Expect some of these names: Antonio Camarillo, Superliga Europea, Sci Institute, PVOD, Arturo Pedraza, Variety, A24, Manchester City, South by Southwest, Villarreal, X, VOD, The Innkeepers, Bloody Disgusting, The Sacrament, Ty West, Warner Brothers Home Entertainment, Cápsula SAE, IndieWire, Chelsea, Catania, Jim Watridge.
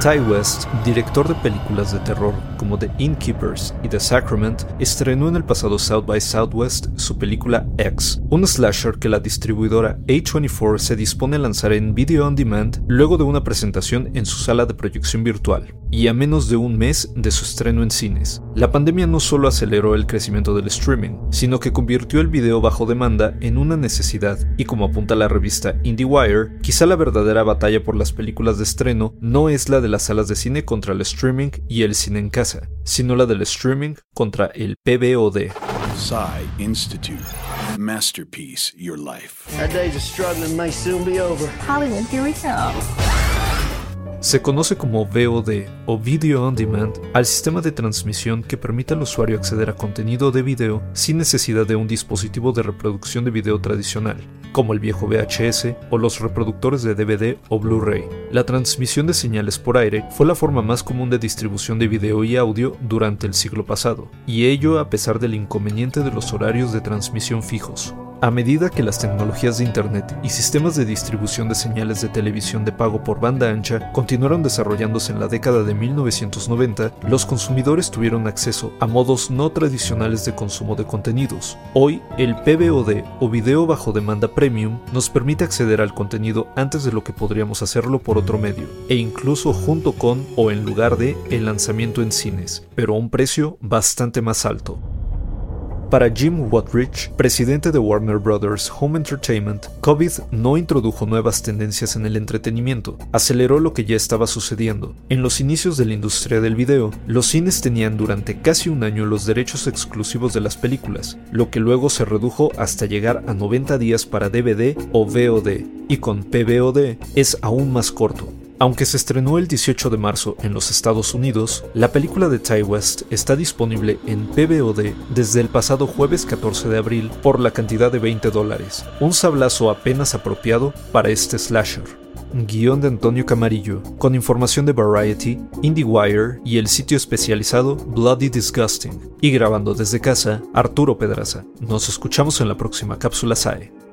Ty West, director de películas de terror como The Innkeepers y The Sacrament, estrenó en el pasado South by Southwest su película X, un slasher que la distribuidora A24 se dispone a lanzar en video on demand luego de una presentación en su sala de proyección virtual, y a menos de un mes de su estreno en cines. La pandemia no solo aceleró el crecimiento del streaming, sino que convirtió el video bajo demanda en una necesidad, y como apunta la revista IndieWire, quizá la verdadera batalla por las películas de estreno no es la de las salas de cine contra el streaming y el cine en casa, sino la del streaming contra el PVOD. Sci Institute. Masterpiece, your life. Our days of struggling may soon be over. Hollywood, here we go. Se conoce como VOD o Video On Demand al sistema de transmisión que permite al usuario acceder a contenido de video sin necesidad de un dispositivo de reproducción de video tradicional, como el viejo VHS o los reproductores de DVD o Blu-ray. La transmisión de señales por aire fue la forma más común de distribución de video y audio durante el siglo pasado, y ello a pesar del inconveniente de los horarios de transmisión fijos. A medida que las tecnologías de Internet y sistemas de distribución de señales de televisión de pago por banda ancha continuaron desarrollándose en la década de 1990, los consumidores tuvieron acceso a modos no tradicionales de consumo de contenidos. Hoy, el PVOD o Video Bajo Demanda Premium nos permite acceder al contenido antes de lo que podríamos hacerlo por otro medio, e incluso junto con o en lugar de el lanzamiento en cines, pero a un precio bastante más alto. Para Jim Watridge, presidente de Warner Brothers Home Entertainment, COVID no introdujo nuevas tendencias en el entretenimiento, aceleró lo que ya estaba sucediendo. En los inicios de la industria del video, los cines tenían durante casi un año los derechos exclusivos de las películas, lo que luego se redujo hasta llegar a 90 días para DVD o VOD, y con PVOD es aún más corto. Aunque se estrenó el 18 de marzo en los Estados Unidos, la película de Ty West está disponible en PVOD desde el pasado jueves 14 de abril por la cantidad de $20, un sablazo apenas apropiado para este slasher. Guión de Antonio Camarillo, con información de Variety, IndieWire y el sitio especializado Bloody Disgusting. Y grabando desde casa, Arturo Pedraza. Nos escuchamos en la próxima Cápsula SAE.